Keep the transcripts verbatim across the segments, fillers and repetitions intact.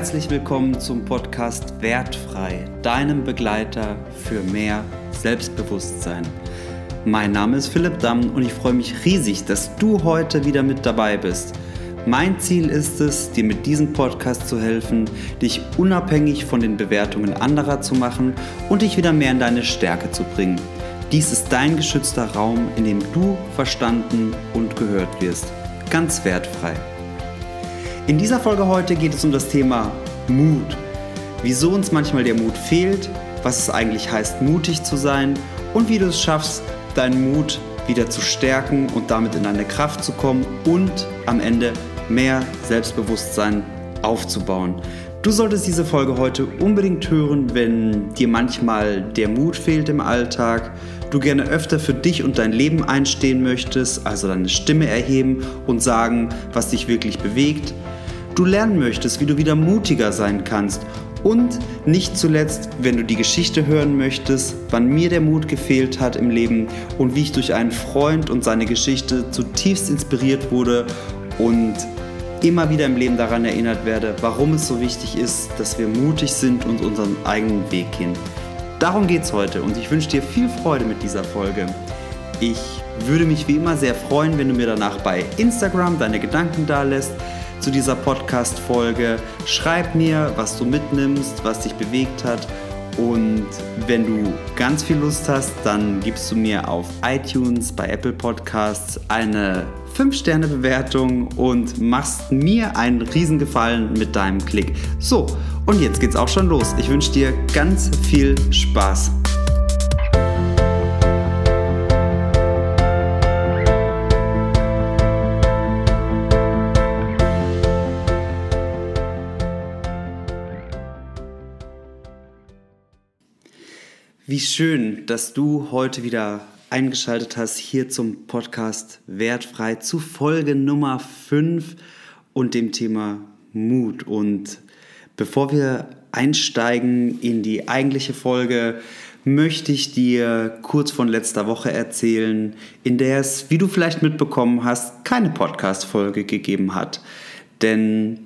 Herzlich willkommen zum Podcast Wertfrei, deinem Begleiter für mehr Selbstbewusstsein. Mein Name ist Philipp Damm und ich freue mich riesig, dass du heute wieder mit dabei bist. Mein Ziel ist es, dir mit diesem Podcast zu helfen, dich unabhängig von den Bewertungen anderer zu machen und dich wieder mehr in deine Stärke zu bringen. Dies ist dein geschützter Raum, in dem du verstanden und gehört wirst. Ganz wertfrei. In dieser Folge heute geht es um das Thema Mut. Wieso uns manchmal der Mut fehlt, was es eigentlich heißt, mutig zu sein und wie du es schaffst, deinen Mut wieder zu stärken und damit in deine Kraft zu kommen und am Ende mehr Selbstbewusstsein aufzubauen. Du solltest diese Folge heute unbedingt hören, wenn dir manchmal der Mut fehlt im Alltag, du gerne öfter für dich und dein Leben einstehen möchtest, also deine Stimme erheben und sagen, was dich wirklich bewegt. Du lernen möchtest, wie du wieder mutiger sein kannst und nicht zuletzt, wenn du die Geschichte hören möchtest, wann mir der Mut gefehlt hat im Leben und wie ich durch einen Freund und seine Geschichte zutiefst inspiriert wurde und immer wieder im Leben daran erinnert werde, warum es so wichtig ist, dass wir mutig sind und unseren eigenen Weg gehen. Darum geht's heute und ich wünsche dir viel Freude mit dieser Folge. Ich würde mich wie immer sehr freuen, wenn du mir danach bei Instagram deine Gedanken dalässt zu dieser Podcast-Folge. Schreib mir, was du mitnimmst, was dich bewegt hat. Und wenn du ganz viel Lust hast, dann gibst du mir auf iTunes, bei Apple Podcasts eine fünf Sterne Bewertung und machst mir einen Riesengefallen mit deinem Klick. So, und jetzt geht's auch schon los. Ich wünsche dir ganz viel Spaß. Wie schön, dass du heute wieder eingeschaltet hast hier zum Podcast Wertfrei zu Folge Nummer fünf und dem Thema Mut. Und bevor wir einsteigen in die eigentliche Folge, möchte ich dir kurz von letzter Woche erzählen, in der es, wie du vielleicht mitbekommen hast, keine Podcast-Folge gegeben hat. Denn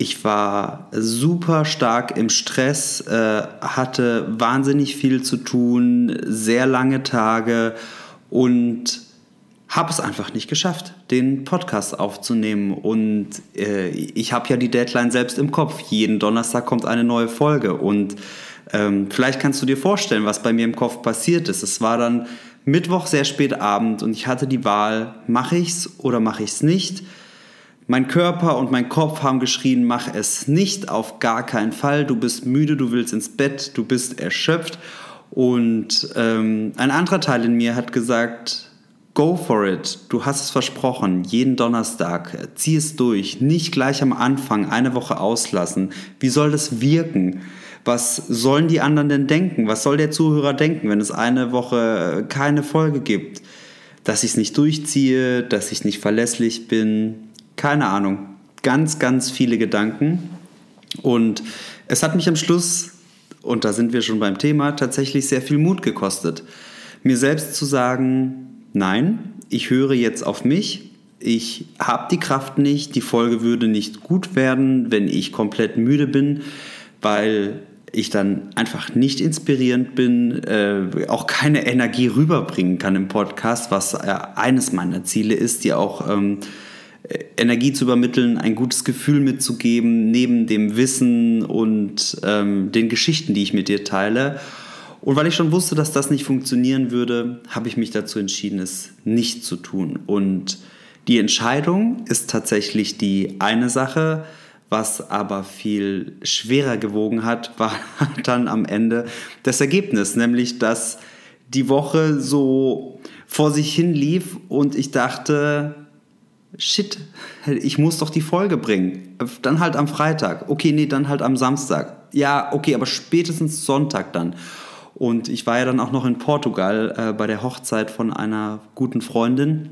ich war super stark im Stress, hatte wahnsinnig viel zu tun, sehr lange Tage und habe es einfach nicht geschafft, den Podcast aufzunehmen. Und ich habe ja die Deadline selbst im Kopf. Jeden Donnerstag kommt eine neue Folge und vielleicht kannst du dir vorstellen, was bei mir im Kopf passiert ist. Es war dann Mittwoch sehr spät abend und ich hatte die Wahl, mache ich's oder mache ich's nicht. Mein Körper und mein Kopf haben geschrien, mach es nicht, auf gar keinen Fall. Du bist müde, du willst ins Bett, du bist erschöpft. Und ähm, ein anderer Teil in mir hat gesagt, go for it, du hast es versprochen, jeden Donnerstag, zieh es durch, nicht gleich am Anfang, eine Woche auslassen. Wie soll das wirken? Was sollen die anderen denn denken? Was soll der Zuhörer denken, wenn es eine Woche keine Folge gibt? Dass ich es nicht durchziehe, dass ich nicht verlässlich bin. Keine Ahnung, ganz, ganz viele Gedanken und es hat mich am Schluss, und da sind wir schon beim Thema, tatsächlich sehr viel Mut gekostet. Mir selbst zu sagen, nein, ich höre jetzt auf mich, ich habe die Kraft nicht, die Folge würde nicht gut werden, wenn ich komplett müde bin, weil ich dann einfach nicht inspirierend bin, äh, auch keine Energie rüberbringen kann im Podcast, was äh, eines meiner Ziele ist, die auch Ähm, Energie zu übermitteln, ein gutes Gefühl mitzugeben, neben dem Wissen und ähm, den Geschichten, die ich mit dir teile. Und weil ich schon wusste, dass das nicht funktionieren würde, habe ich mich dazu entschieden, es nicht zu tun. Und die Entscheidung ist tatsächlich die eine Sache, was aber viel schwerer gewogen hat, war dann am Ende das Ergebnis, nämlich dass die Woche so vor sich hin lief und ich dachte, shit, ich muss doch die Folge bringen. Dann halt am Freitag. Okay, nee, dann halt am Samstag. Ja, okay, aber spätestens Sonntag dann. Und ich war ja dann auch noch in Portugal äh, bei der Hochzeit von einer guten Freundin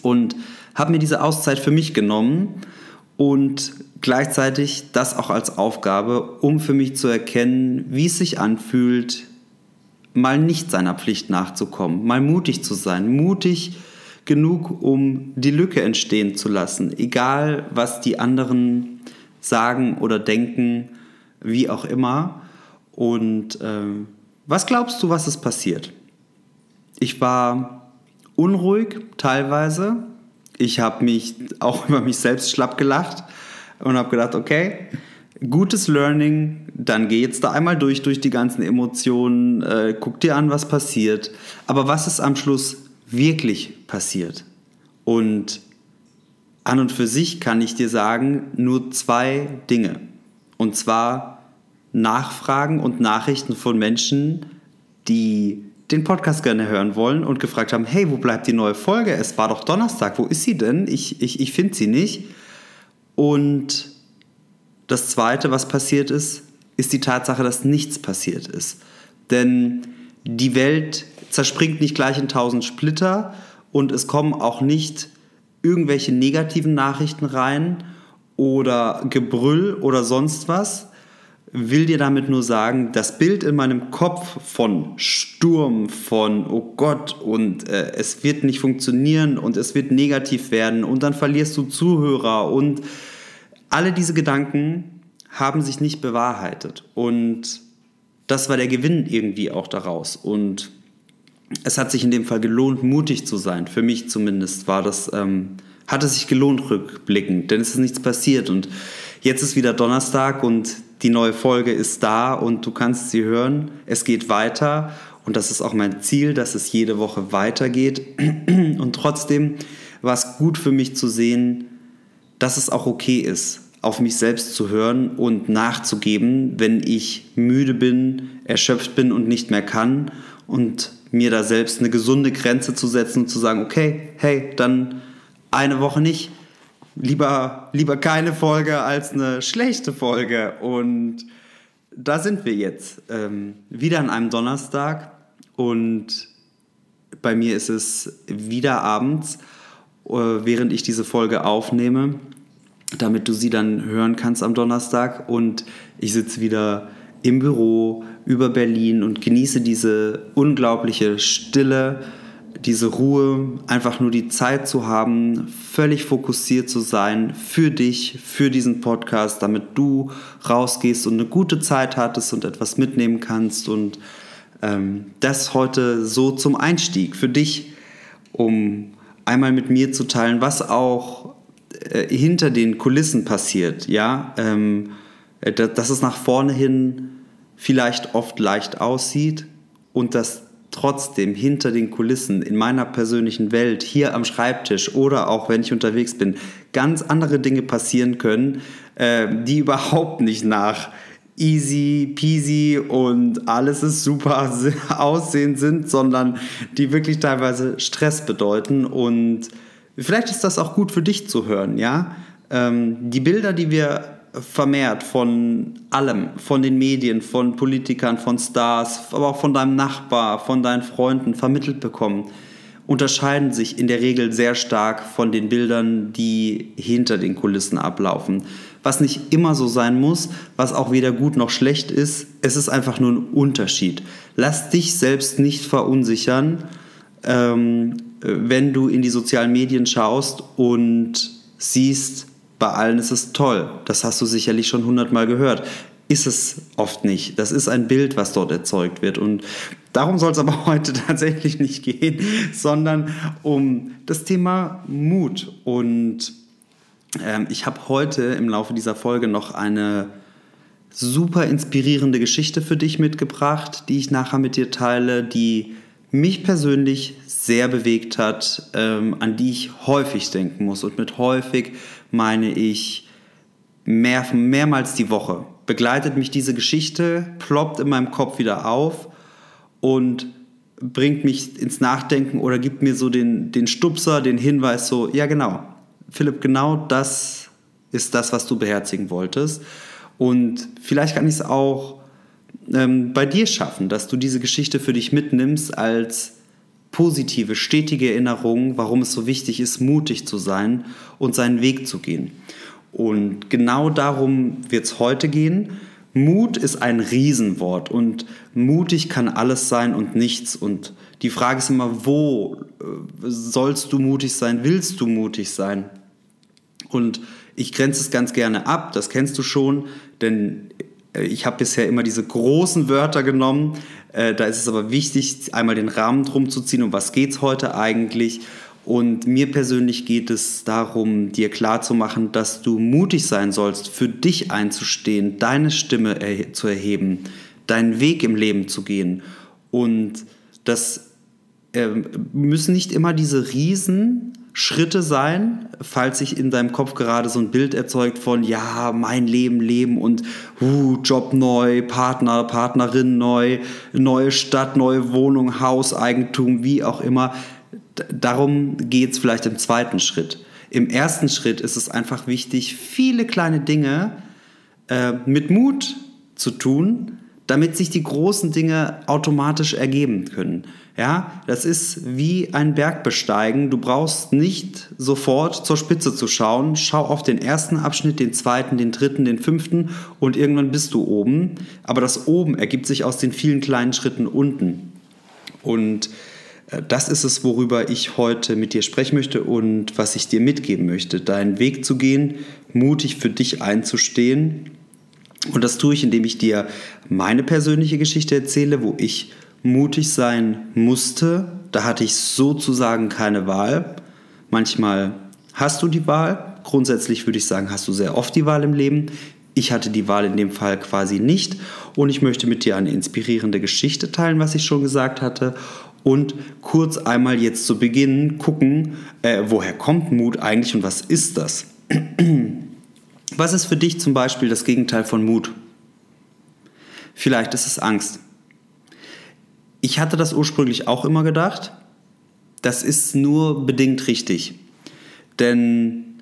und habe mir diese Auszeit für mich genommen und gleichzeitig das auch als Aufgabe, um für mich zu erkennen, wie es sich anfühlt, mal nicht seiner Pflicht nachzukommen, mal mutig zu sein, mutig genug, um die Lücke entstehen zu lassen, egal was die anderen sagen oder denken, wie auch immer. Und äh, was glaubst du, was ist passiert? Ich war unruhig teilweise. Ich habe mich auch über mich selbst schlapp gelacht und habe gedacht, okay, gutes Learning, dann geh jetzt da einmal durch, durch die ganzen Emotionen, äh, guck dir an, was passiert. Aber was ist am Schluss wirklich passiert? Und an und für sich kann ich dir sagen, nur zwei Dinge. Und zwar Nachfragen und Nachrichten von Menschen, die den Podcast gerne hören wollen und gefragt haben, hey, wo bleibt die neue Folge? Es war doch Donnerstag, wo ist sie denn? Ich, ich, ich finde sie nicht. Und das Zweite, was passiert ist, ist die Tatsache, dass nichts passiert ist. Denn die Welt zerspringt nicht gleich in tausend Splitter und es kommen auch nicht irgendwelche negativen Nachrichten rein oder Gebrüll oder sonst was. Will dir damit nur sagen, das Bild in meinem Kopf von Sturm, von oh Gott und äh, es wird nicht funktionieren und es wird negativ werden und dann verlierst du Zuhörer und alle diese Gedanken haben sich nicht bewahrheitet und das war der Gewinn irgendwie auch daraus und es hat sich in dem Fall gelohnt, mutig zu sein. Für mich zumindest war das, ähm, hat es sich gelohnt rückblickend, denn es ist nichts passiert und jetzt ist wieder Donnerstag und die neue Folge ist da und du kannst sie hören. Es geht weiter und das ist auch mein Ziel, dass es jede Woche weitergeht. Und trotzdem war es gut für mich zu sehen, dass es auch okay ist, auf mich selbst zu hören und nachzugeben, wenn ich müde bin, erschöpft bin und nicht mehr kann und mir da selbst eine gesunde Grenze zu setzen und zu sagen, okay, hey, dann eine Woche nicht. Lieber, lieber keine Folge als eine schlechte Folge. Und da sind wir jetzt. Ähm, wieder an einem Donnerstag. Und bei mir ist es wieder abends, äh, während ich diese Folge aufnehme, damit du sie dann hören kannst am Donnerstag. Und ich sitze wieder im Büro über Berlin und genieße diese unglaubliche Stille, diese Ruhe, einfach nur die Zeit zu haben, völlig fokussiert zu sein für dich, für diesen Podcast, damit du rausgehst und eine gute Zeit hattest und etwas mitnehmen kannst. Und ähm, das heute so zum Einstieg für dich, um einmal mit mir zu teilen, was auch äh, hinter den Kulissen passiert. Ja, ähm, dass es nach vorne hin vielleicht oft leicht aussieht und dass trotzdem hinter den Kulissen in meiner persönlichen Welt, hier am Schreibtisch oder auch wenn ich unterwegs bin, ganz andere Dinge passieren können, äh, die überhaupt nicht nach easy peasy und alles ist super aussehen sind, sondern die wirklich teilweise Stress bedeuten. Und vielleicht ist das auch gut für dich zu hören, ja? Ähm, die Bilder, die wir vermehrt von allem, von den Medien, von Politikern, von Stars, aber auch von deinem Nachbar, von deinen Freunden vermittelt bekommen, unterscheiden sich in der Regel sehr stark von den Bildern, die hinter den Kulissen ablaufen. Was nicht immer so sein muss, was auch weder gut noch schlecht ist, es ist einfach nur ein Unterschied. Lass dich selbst nicht verunsichern, ähm, wenn du in die sozialen Medien schaust und siehst, bei allen ist es toll. Das hast du sicherlich schon hundertmal gehört. Ist es oft nicht. Das ist ein Bild, was dort erzeugt wird. Und darum soll es aber heute tatsächlich nicht gehen, sondern um das Thema Mut. Und ähm, ich habe heute im Laufe dieser Folge noch eine super inspirierende Geschichte für dich mitgebracht, die ich nachher mit dir teile, die mich persönlich sehr bewegt hat, ähm, an die ich häufig denken muss. Und mit häufig meine ich mehr, mehrmals die Woche. Begleitet mich diese Geschichte, ploppt in meinem Kopf wieder auf und bringt mich ins Nachdenken oder gibt mir so den, den Stupser, den Hinweis so, ja genau, Philipp, genau das ist das, was du beherzigen wolltest. Und vielleicht kann ich es auch ähm, bei dir schaffen, dass du diese Geschichte für dich mitnimmst als positive, stetige Erinnerung, warum es so wichtig ist, mutig zu sein und seinen Weg zu gehen. Und genau darum wird es heute gehen. Mut ist ein Riesenwort und mutig kann alles sein und nichts. Und die Frage ist immer, wo sollst du mutig sein, willst du mutig sein? Und Ich grenze es ganz gerne ab, das kennst du schon, denn ich habe bisher immer diese großen Wörter genommen. Äh, da ist es aber wichtig, einmal den Rahmen drum zu ziehen, um was geht's heute eigentlich. Und mir persönlich geht es darum, dir klarzumachen, dass du mutig sein sollst, für dich einzustehen, deine Stimme er- zu erheben, deinen Weg im Leben zu gehen. Und das äh, müssen nicht immer diese riesen Schritte sein, falls sich in deinem Kopf gerade so ein Bild erzeugt von, ja, mein Leben, Leben und uh, Job neu, Partner, Partnerin neu, neue Stadt, neue Wohnung, Haus, Eigentum, wie auch immer. D- darum geht es vielleicht im zweiten Schritt. Im ersten Schritt ist es einfach wichtig, viele kleine Dinge äh, mit Mut zu tun, damit sich die großen Dinge automatisch ergeben können. Ja, das ist wie ein Berg besteigen. Du brauchst nicht sofort zur Spitze zu schauen. Schau auf den ersten Abschnitt, den zweiten, den dritten, den fünften und irgendwann bist du oben. Aber das Oben ergibt sich aus den vielen kleinen Schritten unten. Und das ist es, worüber ich heute mit dir sprechen möchte und was ich dir mitgeben möchte. Deinen Weg zu gehen, mutig für dich einzustehen. Und das tue ich, indem ich dir meine persönliche Geschichte erzähle, wo ich mutig sein musste. Da hatte ich sozusagen keine Wahl. Manchmal hast du die Wahl. Grundsätzlich würde ich sagen, hast du sehr oft die Wahl im Leben. Ich hatte die Wahl in dem Fall quasi nicht. Und ich möchte mit dir eine inspirierende Geschichte teilen, was ich schon gesagt hatte. Und kurz einmal jetzt zu Beginn gucken, äh, woher kommt Mut eigentlich und was ist das? Was ist für dich zum Beispiel das Gegenteil von Mut? Vielleicht ist es Angst. Ich hatte das ursprünglich auch immer gedacht. Das ist nur bedingt richtig. Denn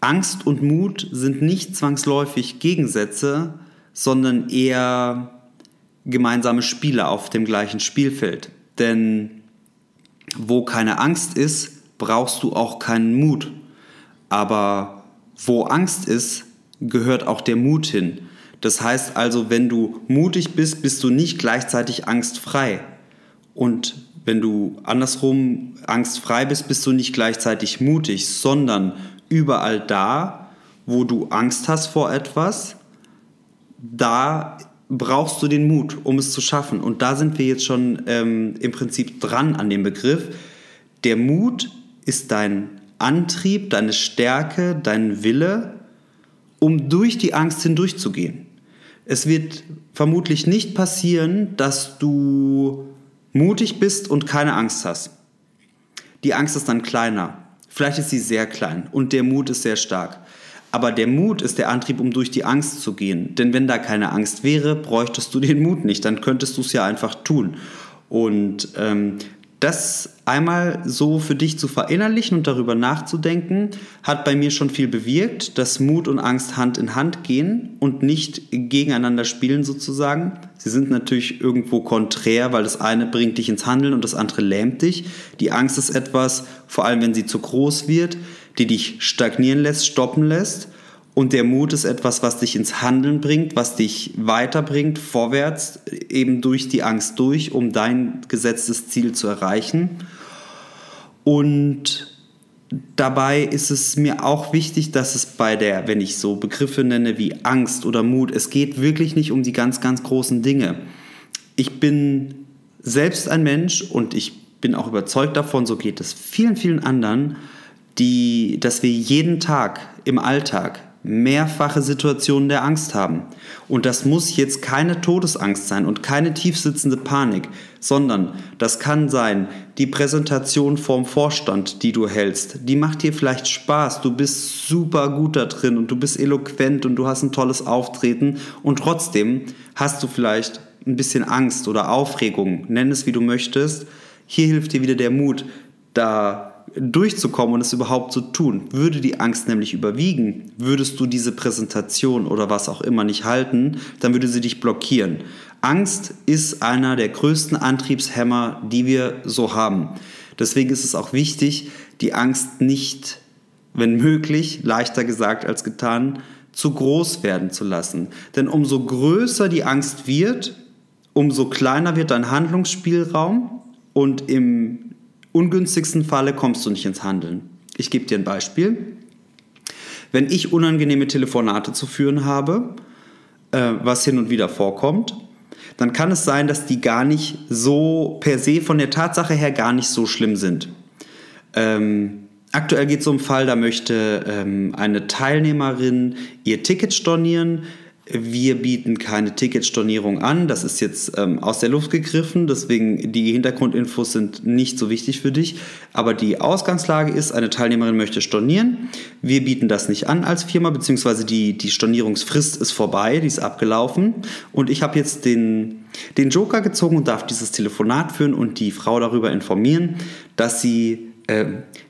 Angst und Mut sind nicht zwangsläufig Gegensätze, sondern eher gemeinsame Spieler auf dem gleichen Spielfeld. Denn wo keine Angst ist, brauchst du auch keinen Mut. Aber wo Angst ist, gehört auch der Mut hin. Das heißt also, wenn du mutig bist, bist du nicht gleichzeitig angstfrei. Und wenn du andersrum angstfrei bist, bist du nicht gleichzeitig mutig, sondern überall da, wo du Angst hast vor etwas, da brauchst du den Mut, um es zu schaffen. Und da sind wir jetzt schon ähm, im Prinzip dran an dem Begriff. Der Mut ist dein Antrieb, deine Stärke, dein Wille, um durch die Angst hindurchzugehen. Es wird vermutlich nicht passieren, dass du mutig bist und keine Angst hast. Die Angst ist dann kleiner. Vielleicht ist sie sehr klein und der Mut ist sehr stark. Aber der Mut ist der Antrieb, um durch die Angst zu gehen. Denn wenn da keine Angst wäre, bräuchtest du den Mut nicht. Dann könntest du es ja einfach tun. Und ähm, das einmal so für dich zu verinnerlichen und darüber nachzudenken, hat bei mir schon viel bewirkt, dass Mut und Angst Hand in Hand gehen und nicht gegeneinander spielen sozusagen. Sie sind natürlich irgendwo konträr, weil das eine bringt dich ins Handeln und das andere lähmt dich. Die Angst ist etwas, vor allem wenn sie zu groß wird, die dich stagnieren lässt, stoppen lässt. Und der Mut ist etwas, was dich ins Handeln bringt, was dich weiterbringt, vorwärts, eben durch die Angst durch, um dein gesetztes Ziel zu erreichen. Und dabei ist es mir auch wichtig, dass es bei der, wenn ich so Begriffe nenne wie Angst oder Mut, es geht wirklich nicht um die ganz, ganz großen Dinge. Ich bin selbst ein Mensch und ich bin auch überzeugt davon, so geht es vielen, vielen anderen, die, dass wir jeden Tag im Alltag mehrfache Situationen der Angst haben. Und das muss jetzt keine Todesangst sein und keine tiefsitzende Panik, sondern das kann sein, die Präsentation vorm Vorstand, die du hältst, die macht dir vielleicht Spaß, du bist super gut da drin und du bist eloquent und du hast ein tolles Auftreten und trotzdem hast du vielleicht ein bisschen Angst oder Aufregung, nenn es wie du möchtest. Hier hilft dir wieder der Mut, da durchzukommen und es überhaupt zu tun. Würde die Angst nämlich überwiegen, würdest du diese Präsentation oder was auch immer nicht halten, dann würde sie dich blockieren. Angst ist einer der größten Antriebshämmer, die wir so haben. Deswegen ist es auch wichtig, die Angst nicht, wenn möglich, leichter gesagt als getan, zu groß werden zu lassen. Denn umso größer die Angst wird, umso kleiner wird dein Handlungsspielraum und im ungünstigsten Falle kommst du nicht ins Handeln. Ich gebe dir ein Beispiel. Wenn ich unangenehme Telefonate zu führen habe, äh, was hin und wieder vorkommt, dann kann es sein, dass die gar nicht so per se von der Tatsache her gar nicht so schlimm sind. Ähm, aktuell geht es um einen Fall, da möchte ähm, eine Teilnehmerin ihr Ticket stornieren. Wir bieten keine Ticketstornierung an. Das ist jetzt ähm, aus der Luft gegriffen, deswegen die Hintergrundinfos sind nicht so wichtig für dich. Aber die Ausgangslage ist, eine Teilnehmerin möchte stornieren. Wir bieten das nicht an als Firma, beziehungsweise die, die Stornierungsfrist ist vorbei, die ist abgelaufen. Und ich habe jetzt den, den Joker gezogen und darf dieses Telefonat führen und die Frau darüber informieren, dass sie äh,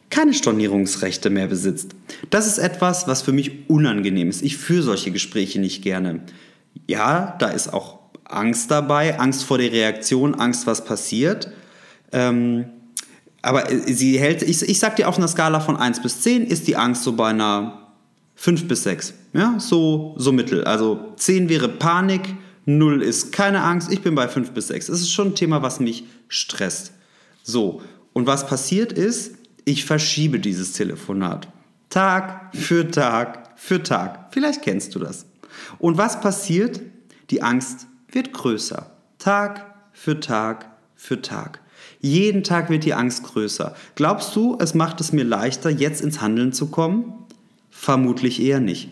keine Stornierungsrechte mehr besitzt. Das ist etwas, was für mich unangenehm ist. Ich führe solche Gespräche nicht gerne. Ja, da ist auch Angst dabei, Angst vor der Reaktion, Angst, was passiert. Ähm, aber sie hält, ich, ich sag dir, auf einer Skala von eins bis zehn ist die Angst so bei einer fünf bis sechs. Ja, so, so mittel. Also zehn wäre Panik, null ist keine Angst, ich bin bei fünf bis sechs. Es ist schon ein Thema, was mich stresst. So, und was passiert ist, ich verschiebe dieses Telefonat. Tag für Tag für Tag. Vielleicht kennst du das. Und was passiert? Die Angst wird größer. Tag für Tag für Tag. Jeden Tag wird die Angst größer. Glaubst du, es macht es mir leichter, jetzt ins Handeln zu kommen? Vermutlich eher nicht.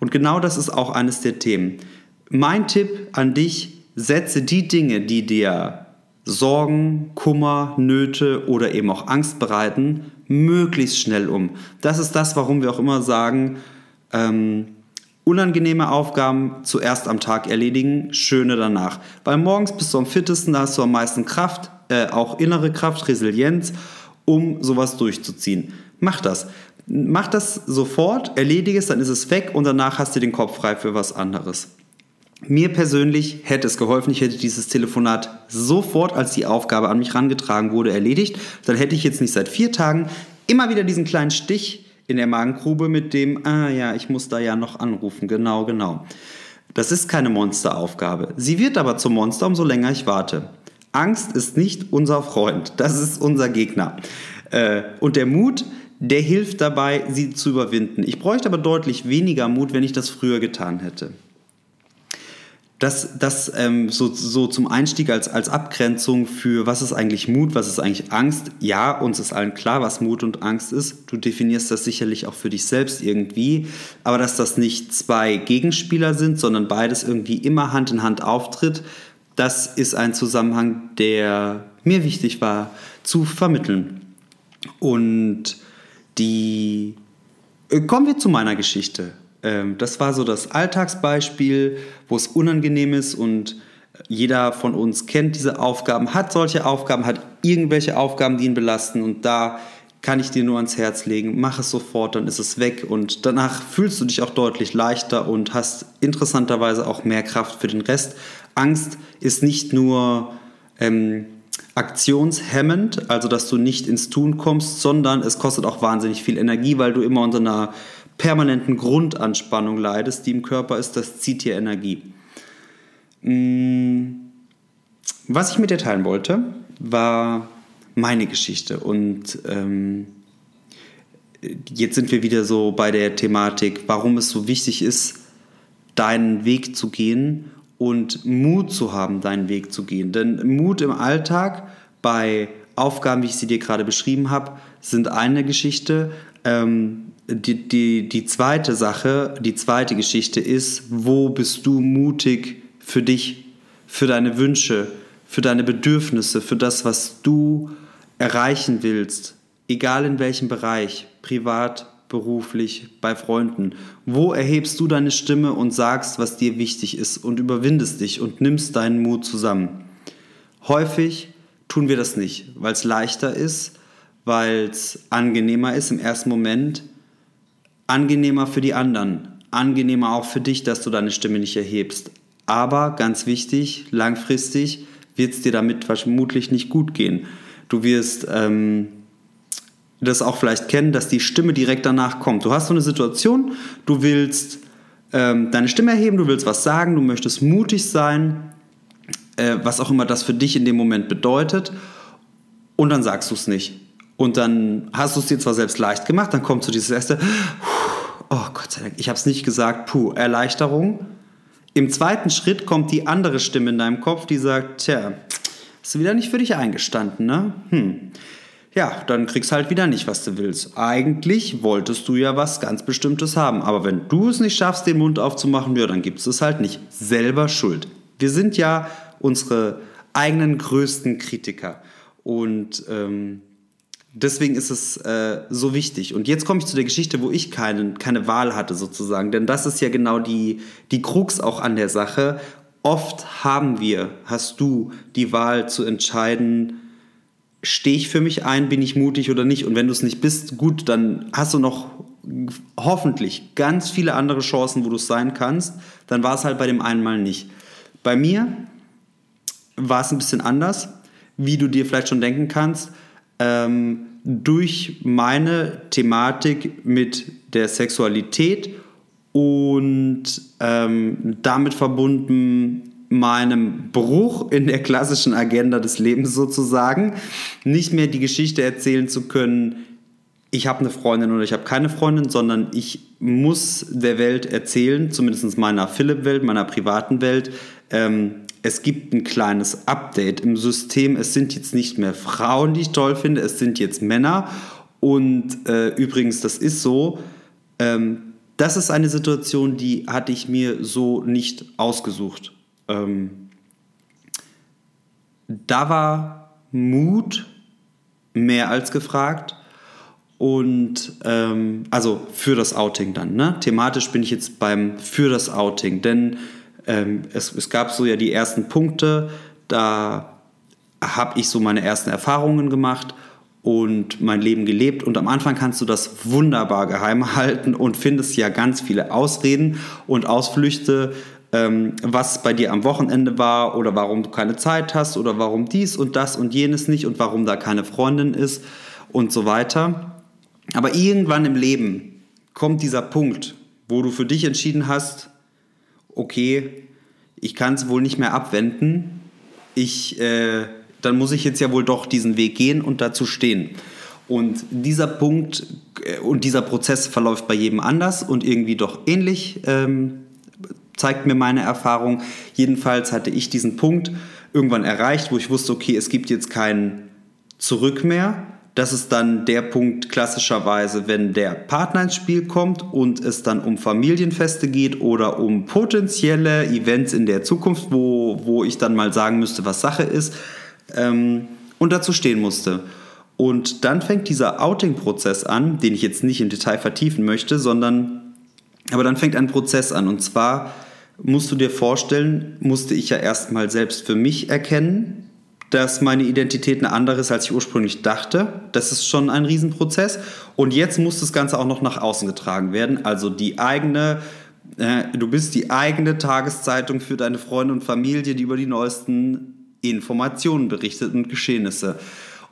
Und genau das ist auch eines der Themen. Mein Tipp an dich, setze die Dinge, die dir Sorgen, Kummer, Nöte oder eben auch Angst bereiten, möglichst schnell um. Das ist das, warum wir auch immer sagen, ähm, unangenehme Aufgaben zuerst am Tag erledigen, schöne danach. Weil morgens bist du am fittesten, da hast du am meisten Kraft, äh, auch innere Kraft, Resilienz, um sowas durchzuziehen. Mach das. Mach das sofort, erledige es, dann ist es weg und danach hast du den Kopf frei für was anderes. Mir persönlich hätte es geholfen, ich hätte dieses Telefonat sofort, als die Aufgabe an mich herangetragen wurde, erledigt. Dann hätte ich jetzt nicht seit vier Tagen immer wieder diesen kleinen Stich in der Magengrube mit dem, ah ja, ich muss da ja noch anrufen, genau, genau. Das ist keine Monsteraufgabe. Sie wird aber zum Monster, umso länger ich warte. Angst ist nicht unser Freund, das ist unser Gegner. Und der Mut, der hilft dabei, sie zu überwinden. Ich bräuchte aber deutlich weniger Mut, wenn ich das früher getan hätte. Das, das ähm, so, so zum Einstieg als, als Abgrenzung für, was ist eigentlich Mut, was ist eigentlich Angst? Ja, uns ist allen klar, was Mut und Angst ist. Du definierst das sicherlich auch für dich selbst irgendwie. Aber dass das nicht zwei Gegenspieler sind, sondern beides irgendwie immer Hand in Hand auftritt, das ist ein Zusammenhang, der mir wichtig war zu vermitteln. Und die kommen wir zu meiner Geschichte. Das war so das Alltagsbeispiel, wo es unangenehm ist und jeder von uns kennt diese Aufgaben, hat solche Aufgaben, hat irgendwelche Aufgaben, die ihn belasten und da kann ich dir nur ans Herz legen, mach es sofort, dann ist es weg und danach fühlst du dich auch deutlich leichter und hast interessanterweise auch mehr Kraft für den Rest. Angst ist nicht nur ähm, aktionshemmend, also dass du nicht ins Tun kommst, sondern es kostet auch wahnsinnig viel Energie, weil du immer unter einer permanenten Grundanspannung leidest, die im Körper ist, das zieht dir Energie. Was ich mit dir teilen wollte, war meine Geschichte. Und ähm, jetzt sind wir wieder so bei der Thematik, warum es so wichtig ist, deinen Weg zu gehen und Mut zu haben, deinen Weg zu gehen. Denn Mut im Alltag bei Aufgaben, wie ich sie dir gerade beschrieben habe, sind eine Geschichte. Ähm, Die, die, die zweite Sache, die zweite Geschichte ist, wo bist du mutig für dich, für deine Wünsche, für deine Bedürfnisse, für das, was du erreichen willst, egal in welchem Bereich, privat, beruflich, bei Freunden. Wo erhebst du deine Stimme und sagst, was dir wichtig ist und überwindest dich und nimmst deinen Mut zusammen? Häufig tun wir das nicht, weil es leichter ist, weil es angenehmer ist im ersten Moment, angenehmer für die anderen, angenehmer auch für dich, dass du deine Stimme nicht erhebst. Aber ganz wichtig, langfristig wird es dir damit vermutlich nicht gut gehen. Du wirst ähm, das auch vielleicht kennen, dass die Stimme direkt danach kommt. Du hast so eine Situation, du willst ähm, deine Stimme erheben, du willst was sagen, du möchtest mutig sein, äh, was auch immer das für dich in dem Moment bedeutet, und dann sagst du es nicht. Und dann hast du es dir zwar selbst leicht gemacht, dann kommt so dieses erste oh Gott sei Dank, ich habe es nicht gesagt, puh, Erleichterung. Im zweiten Schritt kommt die andere Stimme in deinem Kopf, die sagt, tja, hast du wieder nicht für dich eingestanden, ne? Hm. Ja, dann kriegst halt wieder nicht, was du willst. Eigentlich wolltest du ja was ganz Bestimmtes haben, aber wenn du es nicht schaffst, den Mund aufzumachen, ja, dann gibst du es halt nicht. Selber schuld. Wir sind ja unsere eigenen größten Kritiker und ähm, deswegen ist es äh, so wichtig. Und jetzt komme ich zu der Geschichte, wo ich keine, keine Wahl hatte sozusagen, denn das ist ja genau die, die Krux auch an der Sache. Oft haben wir, hast du die Wahl zu entscheiden, stehe ich für mich ein, bin ich mutig oder nicht? Und wenn du es nicht bist, gut, dann hast du noch hoffentlich ganz viele andere Chancen, wo du es sein kannst. Dann war es halt bei dem einen Mal nicht. Bei mir war es ein bisschen anders, wie du dir vielleicht schon denken kannst. Ähm, durch meine Thematik mit der Sexualität und ähm, damit verbunden meinem Bruch in der klassischen Agenda des Lebens sozusagen, nicht mehr die Geschichte erzählen zu können, ich habe eine Freundin oder ich habe keine Freundin, sondern ich muss der Welt erzählen, zumindest meiner Philipp-Welt, meiner privaten Welt, ähm, es gibt ein kleines Update im System, es sind jetzt nicht mehr Frauen, die ich toll finde, es sind jetzt Männer und äh, übrigens, das ist so, ähm, das ist eine Situation, die hatte ich mir so nicht ausgesucht. Ähm, da war Mut mehr als gefragt und ähm, also für das Outing dann, ne? Thematisch bin ich jetzt beim für das Outing, denn ähm, es, es gab so ja die ersten Punkte, da habe ich so meine ersten Erfahrungen gemacht und mein Leben gelebt und am Anfang kannst du das wunderbar geheim halten und findest ja ganz viele Ausreden und Ausflüchte, was bei dir am Wochenende war oder warum du keine Zeit hast oder warum dies und das und jenes nicht und warum da keine Freundin ist und so weiter. Aber irgendwann im Leben kommt dieser Punkt, wo du für dich entschieden hast, okay, ich kann es wohl nicht mehr abwenden, ich, äh, dann muss ich jetzt ja wohl doch diesen Weg gehen und dazu stehen. Und dieser Punkt äh, und dieser Prozess verläuft bei jedem anders und irgendwie doch ähnlich, ähm, zeigt mir meine Erfahrung. Jedenfalls hatte ich diesen Punkt irgendwann erreicht, wo ich wusste, okay, es gibt jetzt kein Zurück mehr. Das ist dann der Punkt klassischerweise, wenn der Partner ins Spiel kommt und es dann um Familienfeste geht oder um potenzielle Events in der Zukunft, wo, wo ich dann mal sagen müsste, was Sache ist, ähm, und dazu stehen musste. Und dann fängt dieser Outing-Prozess an, den ich jetzt nicht im Detail vertiefen möchte, sondern, aber dann fängt ein Prozess an und zwar musst du dir vorstellen, musste ich ja erstmal selbst für mich erkennen, dass meine Identität eine andere ist, als ich ursprünglich dachte. Das ist schon ein Riesenprozess. Und jetzt muss das Ganze auch noch nach außen getragen werden. Also die eigene, äh, du bist die eigene Tageszeitung für deine Freunde und Familie, die über die neuesten Informationen berichtet und Geschehnisse.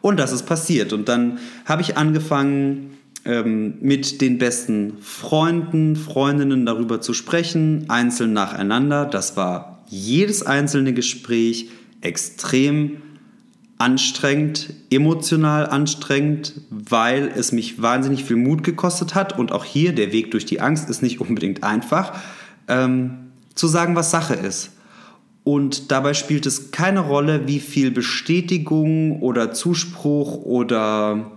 Und das ist passiert. Und dann habe ich angefangen, mit den besten Freunden, Freundinnen darüber zu sprechen, einzeln nacheinander. Das war jedes einzelne Gespräch extrem anstrengend, emotional anstrengend, weil es mich wahnsinnig viel Mut gekostet hat. Und auch hier, der Weg durch die Angst ist nicht unbedingt einfach, ähm, zu sagen, was Sache ist. Und dabei spielt es keine Rolle, wie viel Bestätigung oder Zuspruch oder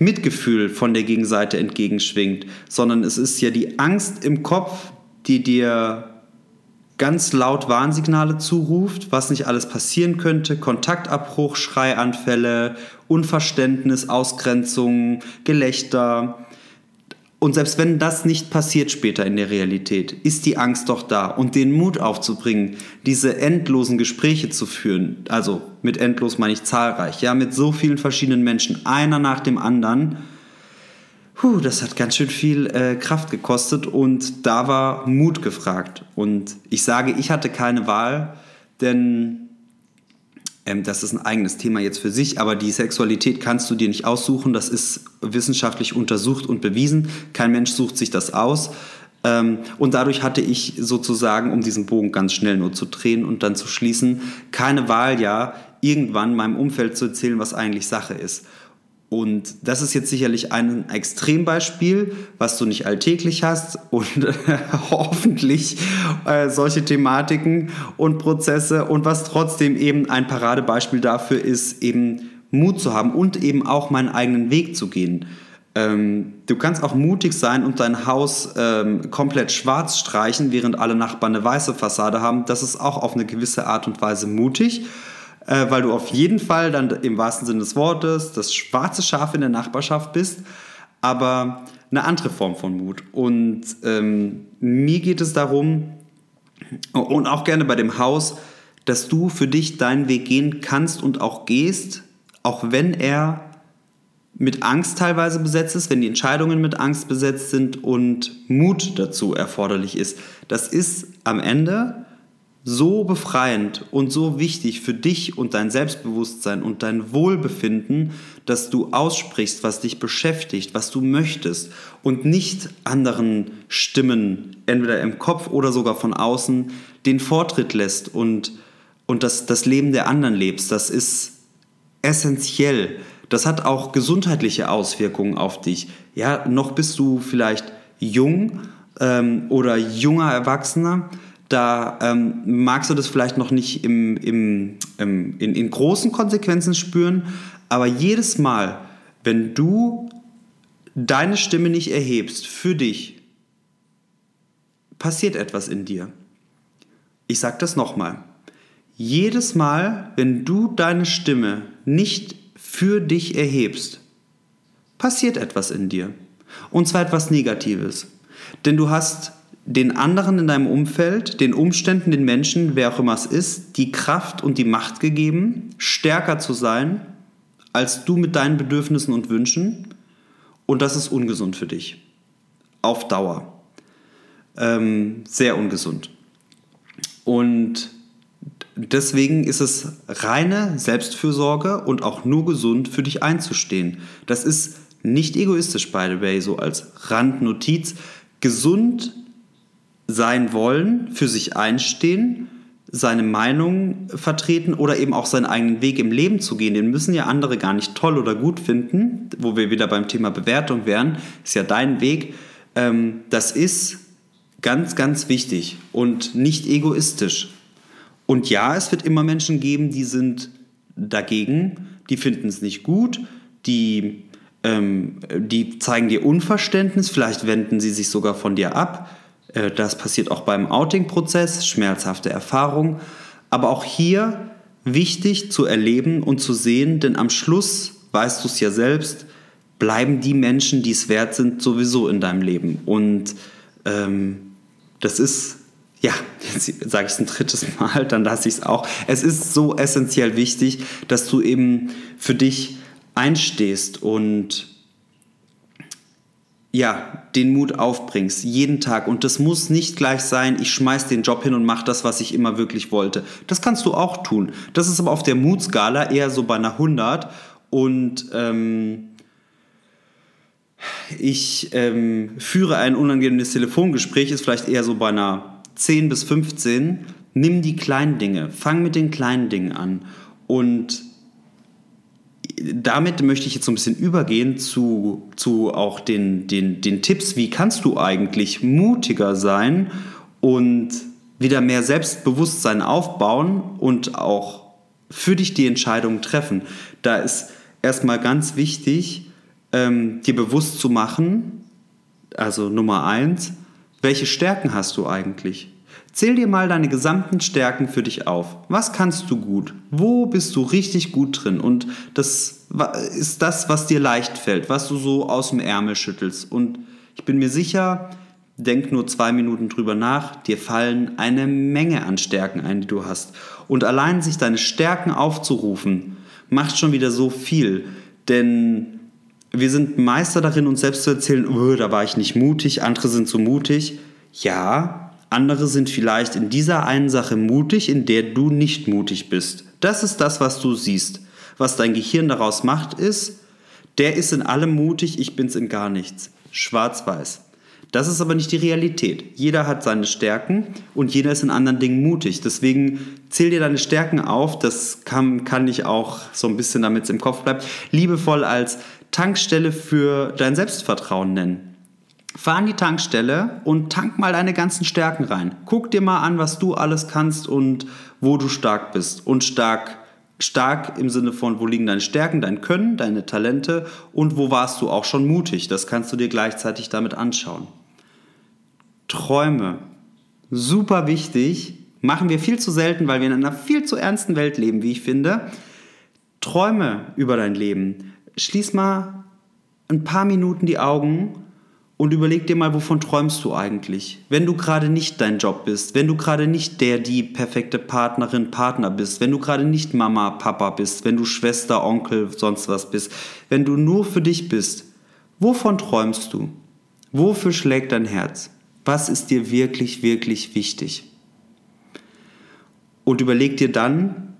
Mitgefühl von der Gegenseite entgegenschwingt, sondern es ist ja die Angst im Kopf, die dir ganz laut Warnsignale zuruft, was nicht alles passieren könnte, Kontaktabbruch, Schreianfälle, Unverständnis, Ausgrenzung, Gelächter. Und selbst wenn das nicht passiert später in der Realität, ist die Angst doch da. Und den Mut aufzubringen, diese endlosen Gespräche zu führen, also mit endlos meine ich zahlreich, ja, mit so vielen verschiedenen Menschen, einer nach dem anderen, puh, das hat ganz schön viel äh, Kraft gekostet und da war Mut gefragt. Und ich sage, ich hatte keine Wahl, denn das ist ein eigenes Thema jetzt für sich, aber die Sexualität kannst du dir nicht aussuchen. Das ist wissenschaftlich untersucht und bewiesen. Kein Mensch sucht sich das aus. Und dadurch hatte ich sozusagen, um diesen Bogen ganz schnell nur zu drehen und dann zu schließen, keine Wahl, ja, irgendwann meinem Umfeld zu erzählen, was eigentlich Sache ist. Und das ist jetzt sicherlich ein Extrembeispiel, was du nicht alltäglich hast und hoffentlich äh, solche Thematiken und Prozesse, und was trotzdem eben ein Paradebeispiel dafür ist, eben Mut zu haben und eben auch meinen eigenen Weg zu gehen. Ähm, du kannst auch mutig sein und dein Haus ähm, komplett schwarz streichen, während alle Nachbarn eine weiße Fassade haben. Das ist auch auf eine gewisse Art und Weise mutig, weil du auf jeden Fall dann im wahrsten Sinne des Wortes das schwarze Schaf in der Nachbarschaft bist, aber eine andere Form von Mut. Und ähm, mir geht es darum, und auch gerne bei dem Haus, dass du für dich deinen Weg gehen kannst und auch gehst, auch wenn er mit Angst teilweise besetzt ist, wenn die Entscheidungen mit Angst besetzt sind und Mut dazu erforderlich ist. Das ist am Ende so befreiend und so wichtig für dich und dein Selbstbewusstsein und dein Wohlbefinden, dass du aussprichst, was dich beschäftigt, was du möchtest, und nicht anderen Stimmen, entweder im Kopf oder sogar von außen, den Vortritt lässt und, und das, das Leben der anderen lebst. Das ist essentiell. Das hat auch gesundheitliche Auswirkungen auf dich. Ja, noch bist du vielleicht jung ähm, oder junger Erwachsener. Da ähm, magst du das vielleicht noch nicht im, im, im, in, in großen Konsequenzen spüren, aber jedes Mal, wenn du deine Stimme nicht erhebst für dich, passiert etwas in dir. Ich sage das nochmal. Jedes Mal, wenn du deine Stimme nicht für dich erhebst, passiert etwas in dir. Und zwar etwas Negatives. Denn du hast den anderen in deinem Umfeld, den Umständen, den Menschen, wer auch immer es ist, die Kraft und die Macht gegeben, stärker zu sein, als du mit deinen Bedürfnissen und Wünschen. Und das ist ungesund für dich. Auf Dauer. Ähm, sehr ungesund. Und deswegen ist es reine Selbstfürsorge und auch nur gesund, für dich einzustehen. Das ist nicht egoistisch, by the way, so als Randnotiz. Gesund sein wollen, für sich einstehen, seine Meinung vertreten oder eben auch seinen eigenen Weg im Leben zu gehen. Den müssen ja andere gar nicht toll oder gut finden, wo wir wieder beim Thema Bewertung wären. Ist ja dein Weg. Das ist ganz, ganz wichtig und nicht egoistisch. Und ja, es wird immer Menschen geben, die sind dagegen, die finden es nicht gut, die, die zeigen dir Unverständnis, vielleicht wenden sie sich sogar von dir ab. Das passiert auch beim Outing-Prozess, schmerzhafte Erfahrung. Aber auch hier wichtig zu erleben und zu sehen, denn am Schluss, weißt du es ja selbst, bleiben die Menschen, die es wert sind, sowieso in deinem Leben. Und ähm, das ist, ja, jetzt sage ich es ein drittes Mal, dann lasse ich es auch. Es ist so essentiell wichtig, dass du eben für dich einstehst und ja, den Mut aufbringst, jeden Tag. Und das muss nicht gleich sein, ich schmeiß den Job hin und mach das, was ich immer wirklich wollte. Das kannst du auch tun. Das ist aber auf der Mutskala eher so bei einer hundert. Und ähm, ich ähm, führe ein unangenehmes Telefongespräch, ist vielleicht eher so bei einer zehn bis fünfzehn. Nimm die kleinen Dinge, fang mit den kleinen Dingen an. Und damit möchte ich jetzt so ein bisschen übergehen zu, zu auch den, den, den Tipps, wie kannst du eigentlich mutiger sein und wieder mehr Selbstbewusstsein aufbauen und auch für dich die Entscheidung treffen. Da ist erstmal ganz wichtig, ähm, dir bewusst zu machen, also Nummer eins, welche Stärken hast du eigentlich? Zähl dir mal deine gesamten Stärken für dich auf. Was kannst du gut? Wo bist du richtig gut drin? Und das ist das, was dir leicht fällt, was du so aus dem Ärmel schüttelst. Und ich bin mir sicher, denk nur zwei Minuten drüber nach, dir fallen eine Menge an Stärken ein, die du hast. Und allein sich deine Stärken aufzurufen, macht schon wieder so viel. Denn wir sind Meister darin, uns selbst zu erzählen, oh, da war ich nicht mutig, andere sind so mutig. Ja, andere sind vielleicht in dieser einen Sache mutig, in der du nicht mutig bist. Das ist das, was du siehst. Was dein Gehirn daraus macht, ist, der ist in allem mutig, ich bin's in gar nichts. Schwarz-weiß. Das ist aber nicht die Realität. Jeder hat seine Stärken und jeder ist in anderen Dingen mutig. Deswegen zähl dir deine Stärken auf. Das kann, kann ich auch so ein bisschen, damit es im Kopf bleibt, liebevoll als Tankstelle für dein Selbstvertrauen nennen. Fahr an die Tankstelle und tank mal deine ganzen Stärken rein. Guck dir mal an, was du alles kannst und wo du stark bist. Und stark, stark im Sinne von, wo liegen deine Stärken, dein Können, deine Talente und wo warst du auch schon mutig. Das kannst du dir gleichzeitig damit anschauen. Träume. Super wichtig. Machen wir viel zu selten, weil wir in einer viel zu ernsten Welt leben, wie ich finde. Träume über dein Leben. Schließ mal ein paar Minuten die Augen und überleg dir mal, wovon träumst du eigentlich? Wenn du gerade nicht dein Job bist, wenn du gerade nicht der, die perfekte Partnerin, Partner bist, wenn du gerade nicht Mama, Papa bist, wenn du Schwester, Onkel, sonst was bist, wenn du nur für dich bist, wovon träumst du? Wofür schlägt dein Herz? Was ist dir wirklich, wirklich wichtig? Und überleg dir dann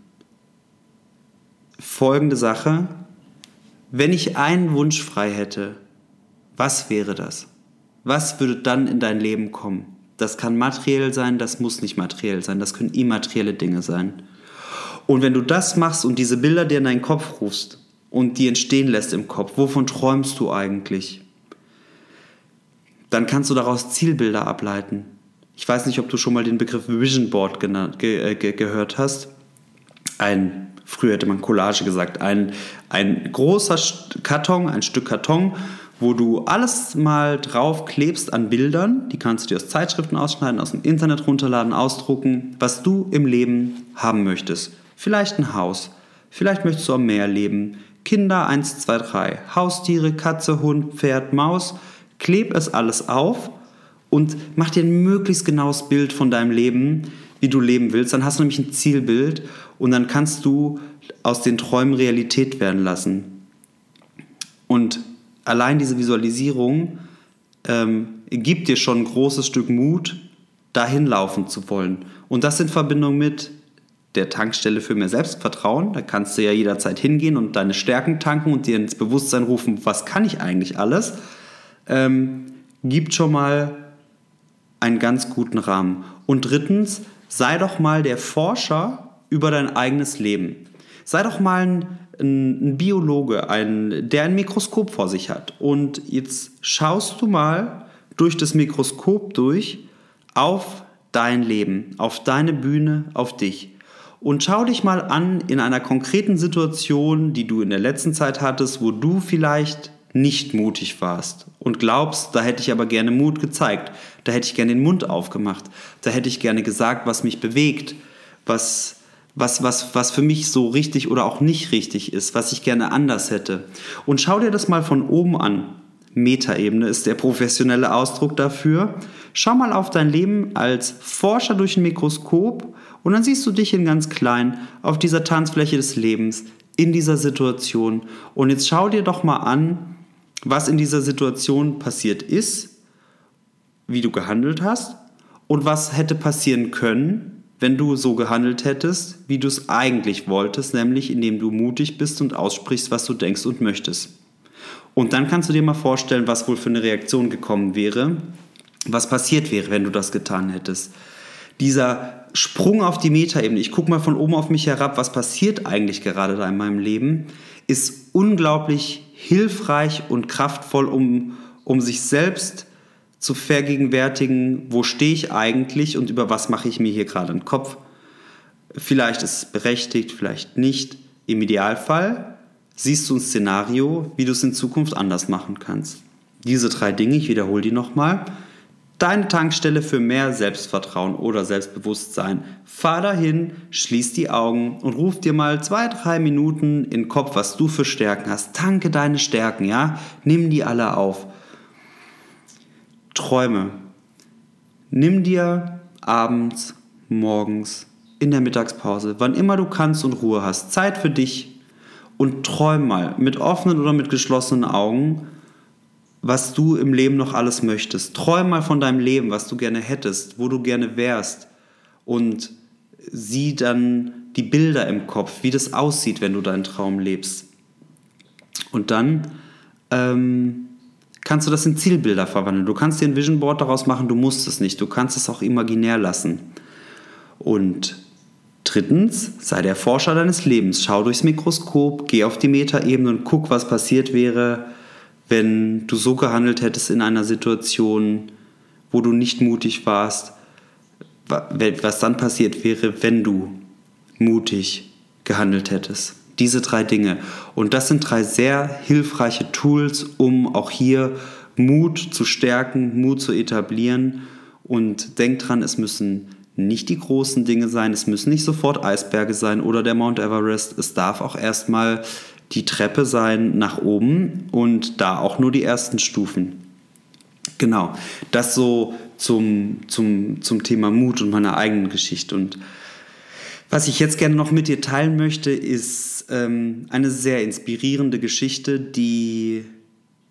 folgende Sache: Wenn ich einen Wunsch frei hätte, was wäre das? Was würde dann in dein Leben kommen? Das kann materiell sein, das muss nicht materiell sein, das können immaterielle Dinge sein. Und wenn du das machst und diese Bilder dir in deinen Kopf rufst und die entstehen lässt im Kopf, wovon träumst du eigentlich? Dann kannst du daraus Zielbilder ableiten. Ich weiß nicht, ob du schon mal den Begriff Vision Board genannt, ge, ge, gehört hast. Ein, früher hätte man Collage gesagt, ein, ein großer Karton, ein Stück Karton, wo du alles mal drauf klebst an Bildern, die kannst du dir aus Zeitschriften ausschneiden, aus dem Internet runterladen, ausdrucken, was du im Leben haben möchtest. Vielleicht ein Haus, vielleicht möchtest du am Meer leben, Kinder eins, zwei, drei, Haustiere, Katze, Hund, Pferd, Maus, kleb es alles auf und mach dir ein möglichst genaues Bild von deinem Leben, wie du leben willst. Dann hast du nämlich ein Zielbild und dann kannst du aus den Träumen Realität werden lassen. Und allein diese Visualisierung ähm, gibt dir schon ein großes Stück Mut, dahin laufen zu wollen. Und das in Verbindung mit der Tankstelle für mehr Selbstvertrauen. Da kannst du ja jederzeit hingehen und deine Stärken tanken und dir ins Bewusstsein rufen, was kann ich eigentlich alles, ähm, gibt schon mal einen ganz guten Rahmen. Und drittens, sei doch mal der Forscher über dein eigenes Leben. Sei doch mal ein ein Biologe, ein, der ein Mikroskop vor sich hat. Und jetzt schaust du mal durch das Mikroskop durch auf dein Leben, auf deine Bühne, auf dich. Und schau dich mal an in einer konkreten Situation, die du in der letzten Zeit hattest, wo du vielleicht nicht mutig warst und glaubst, da hätte ich aber gerne Mut gezeigt, da hätte ich gerne den Mund aufgemacht, da hätte ich gerne gesagt, was mich bewegt, was... Was, was, was für mich so richtig oder auch nicht richtig ist, was ich gerne anders hätte. Und schau dir das mal von oben an. Metaebene ist der professionelle Ausdruck dafür. Schau mal auf dein Leben als Forscher durch ein Mikroskop und dann siehst du dich in ganz klein auf dieser Tanzfläche des Lebens, in dieser Situation. Und jetzt schau dir doch mal an, was in dieser Situation passiert ist, wie du gehandelt hast und was hätte passieren können, wenn du so gehandelt hättest, wie du es eigentlich wolltest, nämlich indem du mutig bist und aussprichst, was du denkst und möchtest. Und dann kannst du dir mal vorstellen, was wohl für eine Reaktion gekommen wäre, was passiert wäre, wenn du das getan hättest. Dieser Sprung auf die Metaebene, ich gucke mal von oben auf mich herab, was passiert eigentlich gerade da in meinem Leben, ist unglaublich hilfreich und kraftvoll, um, um sich selbst zu vergegenwärtigen, wo stehe ich eigentlich und über was mache ich mir hier gerade einen Kopf. Vielleicht ist es berechtigt, vielleicht nicht. Im Idealfall siehst du ein Szenario, wie du es in Zukunft anders machen kannst. Diese drei Dinge, ich wiederhole die nochmal. Deine Tankstelle für mehr Selbstvertrauen oder Selbstbewusstsein. Fahr dahin, schließ die Augen und ruf dir mal zwei, drei Minuten in den Kopf, was du für Stärken hast. Tanke deine Stärken, ja? Nimm die alle auf. Träume. Nimm dir abends, morgens, in der Mittagspause, wann immer du kannst und Ruhe hast, Zeit für dich und träum mal mit offenen oder mit geschlossenen Augen, was du im Leben noch alles möchtest. Träum mal von deinem Leben, was du gerne hättest, wo du gerne wärst und sieh dann die Bilder im Kopf, wie das aussieht, wenn du deinen Traum lebst. Und dann ähm, kannst du das in Zielbilder verwandeln. Du kannst dir ein Vision Board daraus machen, du musst es nicht. Du kannst es auch imaginär lassen. Und Drittens, sei der Forscher deines Lebens. Schau durchs Mikroskop, geh auf die Metaebene und guck, was passiert wäre, wenn du so gehandelt hättest in einer Situation, wo du nicht mutig warst, was dann passiert wäre, wenn du mutig gehandelt hättest. Diese drei Dinge. Und das sind drei sehr hilfreiche Tools, um auch hier Mut zu stärken, Mut zu etablieren. Und denk dran, es müssen nicht die großen Dinge sein, es müssen nicht sofort Eisberge sein oder der Mount Everest. Es darf auch erstmal die Treppe sein nach oben und da auch nur die ersten Stufen. Genau, das so zum, zum, zum Thema Mut und meiner eigenen Geschichte. Und was ich jetzt gerne noch mit dir teilen möchte, ist ähm, eine sehr inspirierende Geschichte, die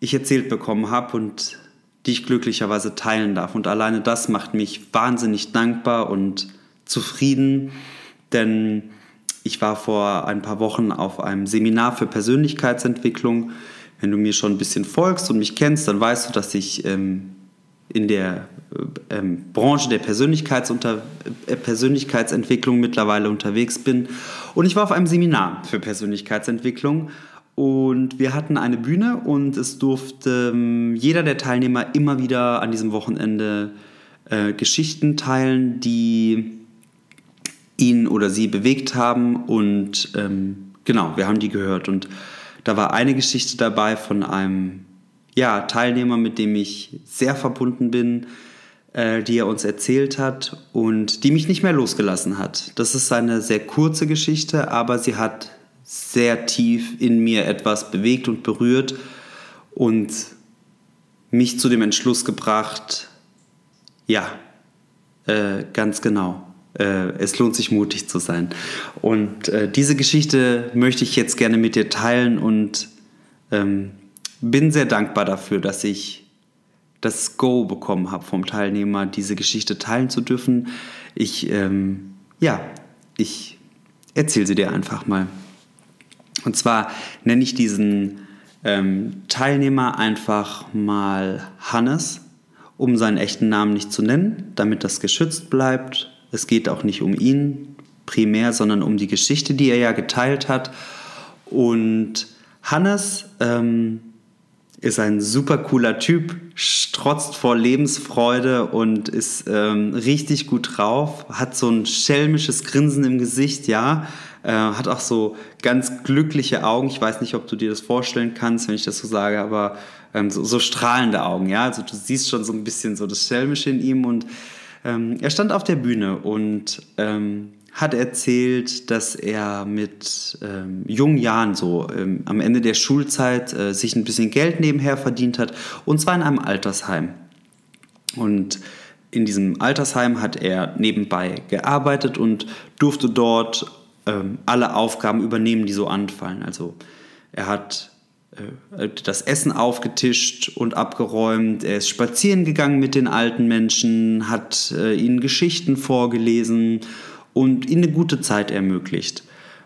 ich erzählt bekommen habe und die ich glücklicherweise teilen darf. Und alleine das macht mich wahnsinnig dankbar und zufrieden, denn ich war vor ein paar Wochen auf einem Seminar für Persönlichkeitsentwicklung. Wenn du mir schon ein bisschen folgst und mich kennst, dann weißt du, dass ich ähm, in der ähm, Branche der Persönlichkeitsunter- äh, Persönlichkeitsentwicklung mittlerweile unterwegs bin. Und ich war auf einem Seminar für Persönlichkeitsentwicklung und wir hatten eine Bühne und es durfte ähm, jeder der Teilnehmer immer wieder an diesem Wochenende äh, Geschichten teilen, die ihn oder sie bewegt haben. Und ähm, genau, wir haben die gehört und da war eine Geschichte dabei von einem ja, Teilnehmer, mit dem ich sehr verbunden bin, äh, die er uns erzählt hat und die mich nicht mehr losgelassen hat. Das ist eine sehr kurze Geschichte, aber sie hat sehr tief in mir etwas bewegt und berührt und mich zu dem Entschluss gebracht, ja, äh, ganz genau. Es lohnt sich, mutig zu sein. Und äh, diese Geschichte möchte ich jetzt gerne mit dir teilen und ähm, bin sehr dankbar dafür, dass ich das Go bekommen habe vom Teilnehmer, diese Geschichte teilen zu dürfen. Ich, ähm, ja, ich erzähle sie dir einfach mal. Und zwar nenne ich diesen ähm, Teilnehmer einfach mal Hannes, um seinen echten Namen nicht zu nennen, damit das geschützt bleibt. Es geht auch nicht um ihn primär, sondern um die Geschichte, die er ja geteilt hat. Und Hannes ähm, ist ein super cooler Typ, strotzt vor Lebensfreude und ist ähm, richtig gut drauf, hat so ein schelmisches Grinsen im Gesicht, ja, äh, hat auch so ganz glückliche Augen. Ich weiß nicht, ob du dir das vorstellen kannst, wenn ich das so sage, aber ähm, so, so strahlende Augen, ja. Also du siehst schon so ein bisschen so das Schelmische in ihm und er stand auf der Bühne und ähm, hat erzählt, dass er mit ähm, jungen Jahren so ähm, am Ende der Schulzeit äh, sich ein bisschen Geld nebenher verdient hat, und zwar in einem Altersheim. Und in diesem Altersheim hat er nebenbei gearbeitet und durfte dort ähm, alle Aufgaben übernehmen, die so anfallen. Also er hat das Essen aufgetischt und abgeräumt. Er ist spazieren gegangen mit den alten Menschen, hat äh, ihnen Geschichten vorgelesen und ihnen eine gute Zeit ermöglicht.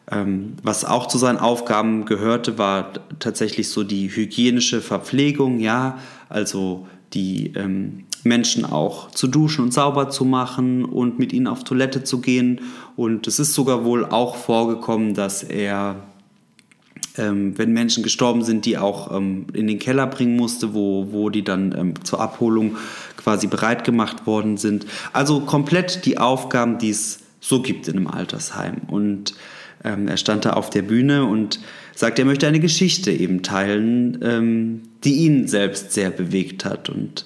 Ähm, was auch zu seinen Aufgaben gehörte, war tatsächlich so die hygienische Verpflegung, ja, also die ähm, Menschen auch zu duschen und sauber zu machen und mit ihnen auf Toilette zu gehen. Und es ist sogar wohl auch vorgekommen, dass er Ähm, wenn Menschen gestorben sind, die auch ähm, in den Keller bringen musste, wo, wo die dann ähm, zur Abholung quasi bereit gemacht worden sind. Also komplett die Aufgaben, die es so gibt in einem Altersheim. Und ähm, er stand da auf der Bühne und sagte, er möchte eine Geschichte eben teilen, ähm, die ihn selbst sehr bewegt hat. Und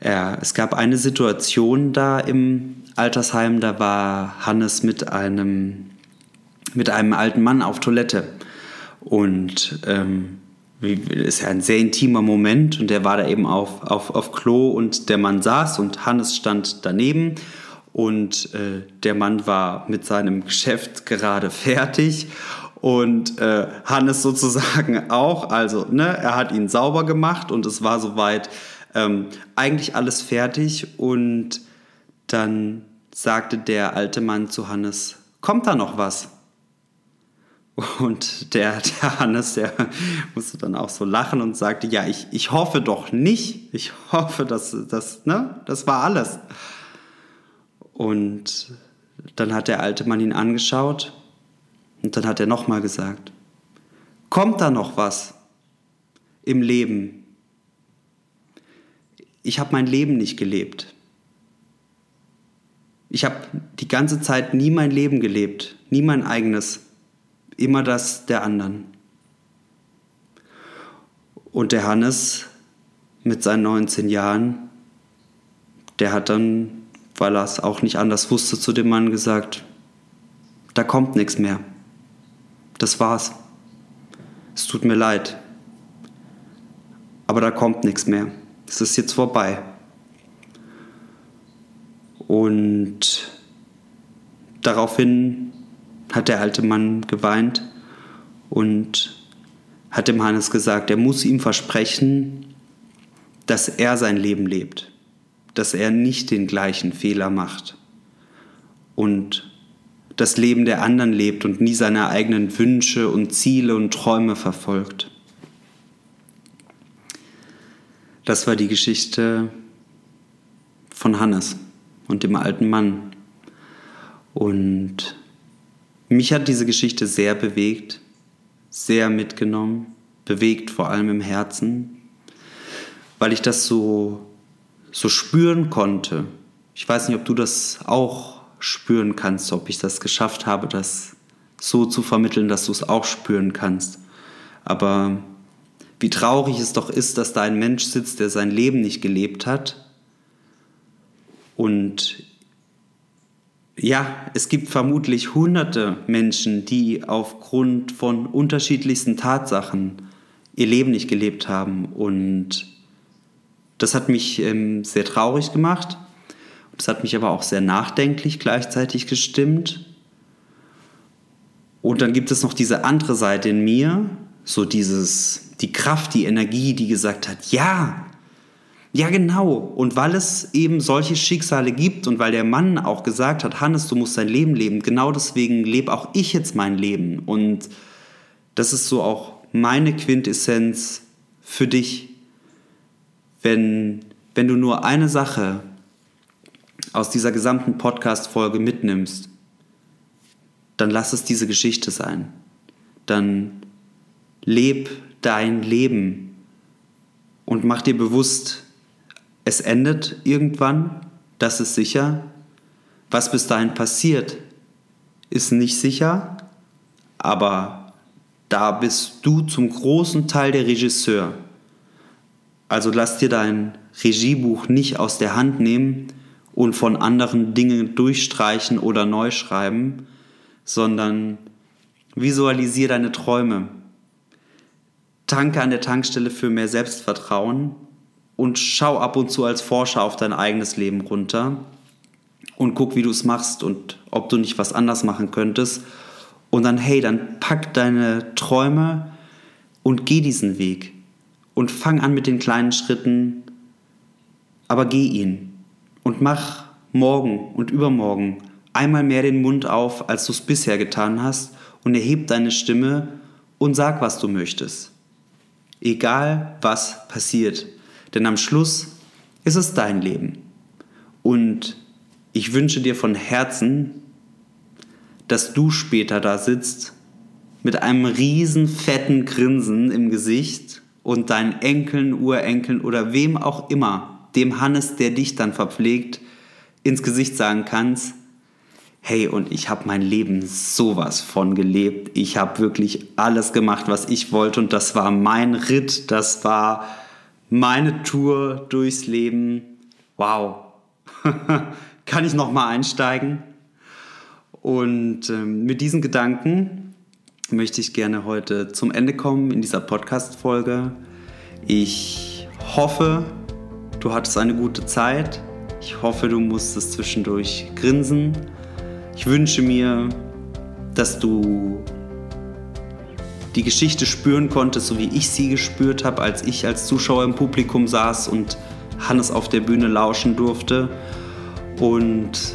äh, es gab eine Situation da im Altersheim, da war Hannes mit einem, mit einem alten Mann auf Toilette. Und ähm, ist ja ein sehr intimer Moment und der war da eben auf, auf, auf Klo und der Mann saß und Hannes stand daneben und äh, der Mann war mit seinem Geschäft gerade fertig und äh, Hannes sozusagen auch, also ne, er hat ihn sauber gemacht und es war soweit ähm, eigentlich alles fertig und dann sagte der alte Mann zu Hannes, kommt da noch was? Und der, der Hannes, der musste dann auch so lachen und sagte, ja, ich, ich hoffe doch nicht. Ich hoffe, dass das, ne, das war alles. Und Dann hat der alte Mann ihn angeschaut und dann hat er nochmal gesagt: Kommt da noch was im Leben? Ich habe mein Leben nicht gelebt. Ich habe die ganze Zeit nie mein Leben gelebt, nie mein eigenes, immer das der anderen. Und der Hannes mit seinen neunzehn Jahren, der hat dann, weil er es auch nicht anders wusste, zu dem Mann gesagt: Da kommt nichts mehr. Das war's. Es tut mir leid. Aber da kommt nichts mehr. Es ist jetzt vorbei. Und daraufhin hat der alte Mann geweint und hat dem Hannes gesagt, er muss ihm versprechen, dass er sein Leben lebt, dass er nicht den gleichen Fehler macht und das Leben der anderen lebt und nie seine eigenen Wünsche und Ziele und Träume verfolgt. Das war die Geschichte von Hannes und dem alten Mann. Und mich hat diese Geschichte sehr bewegt, sehr mitgenommen, bewegt vor allem im Herzen, weil ich das so, so spüren konnte. Ich weiß nicht, ob du das auch spüren kannst, ob ich das geschafft habe, das so zu vermitteln, dass du es auch spüren kannst. Aber wie traurig es doch ist, dass da ein Mensch sitzt, der sein Leben nicht gelebt hat. Und ja, es gibt vermutlich hunderte Menschen, die aufgrund von unterschiedlichsten Tatsachen ihr Leben nicht gelebt haben. Und das hat mich ähm, sehr traurig gemacht. Das hat mich aber auch sehr nachdenklich gleichzeitig gestimmt. Und dann gibt es noch diese andere Seite in mir, so dieses, die Kraft, die Energie, die gesagt hat, ja, ja genau. Und weil es eben solche Schicksale gibt und weil der Mann auch gesagt hat, Hannes, du musst dein Leben leben, genau deswegen lebe auch ich jetzt mein Leben. Und das ist so auch meine Quintessenz für dich, wenn, wenn du nur eine Sache aus dieser gesamten Podcast-Folge mitnimmst, dann lass es diese Geschichte sein. Dann leb dein Leben und mach dir bewusst, es endet irgendwann, das ist sicher. Was bis dahin passiert, ist nicht sicher, aber da bist du zum großen Teil der Regisseur. Also lass dir dein Regiebuch nicht aus der Hand nehmen und von anderen Dingen durchstreichen oder neu schreiben, sondern visualisier deine Träume. Tanke an der Tankstelle für mehr Selbstvertrauen. Und schau ab und zu als Forscher auf dein eigenes Leben runter und guck, wie du es machst und ob du nicht was anders machen könntest. Und dann, hey, dann pack deine Träume und geh diesen Weg. Und fang an mit den kleinen Schritten, aber geh ihn. Und mach morgen und übermorgen einmal mehr den Mund auf, als du es bisher getan hast. Und erheb deine Stimme und sag, was du möchtest. Egal, was passiert. Denn am Schluss ist es dein Leben. Und ich wünsche dir von Herzen, dass du später da sitzt mit einem riesen fetten Grinsen im Gesicht und deinen Enkeln, Urenkeln oder wem auch immer, dem Hannes, der dich dann verpflegt, ins Gesicht sagen kannst, hey, und ich habe mein Leben sowas von gelebt. Ich habe wirklich alles gemacht, was ich wollte und das war mein Ritt, das war meine Tour durchs Leben, wow, kann ich nochmal einsteigen? Und ähm, mit diesen Gedanken möchte ich gerne heute zum Ende kommen in dieser Podcast-Folge. Ich hoffe, du hattest eine gute Zeit. Ich hoffe, du musstest zwischendurch grinsen. Ich wünsche mir, dass du die Geschichte spüren konntest, so wie ich sie gespürt habe, als ich als Zuschauer im Publikum saß und Hannes auf der Bühne lauschen durfte. Und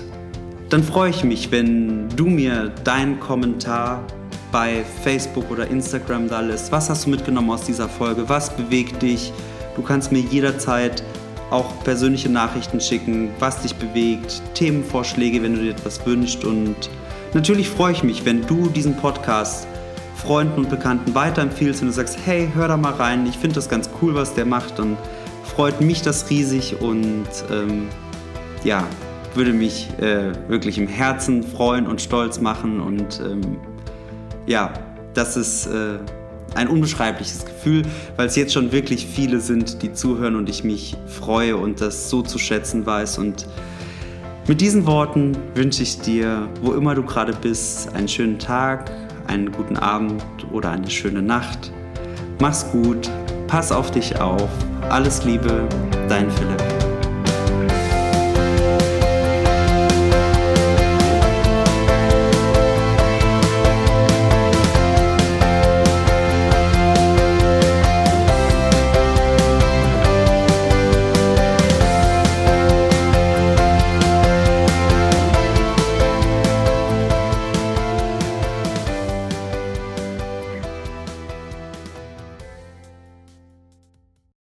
dann freue ich mich, wenn du mir deinen Kommentar bei Facebook oder Instagram da lässt. Was hast du mitgenommen aus dieser Folge? Was bewegt dich? Du kannst mir jederzeit auch persönliche Nachrichten schicken, was dich bewegt, Themenvorschläge, wenn du dir etwas wünschst. Und natürlich freue ich mich, wenn du diesen Podcast Freunden und Bekannten weiterempfiehlst und du sagst, hey, hör da mal rein, ich finde das ganz cool, was der macht, dann freut mich das riesig und ähm, ja, würde mich äh, wirklich im Herzen freuen und stolz machen und ähm, ja, das ist äh, ein unbeschreibliches Gefühl, weil es jetzt schon wirklich viele sind, die zuhören und ich mich freue und das so zu schätzen weiß. Und mit diesen Worten wünsche ich dir, wo immer du gerade bist, einen schönen Tag, einen guten Abend oder eine schöne Nacht. Mach's gut, pass auf dich auf. Alles Liebe, dein Philipp.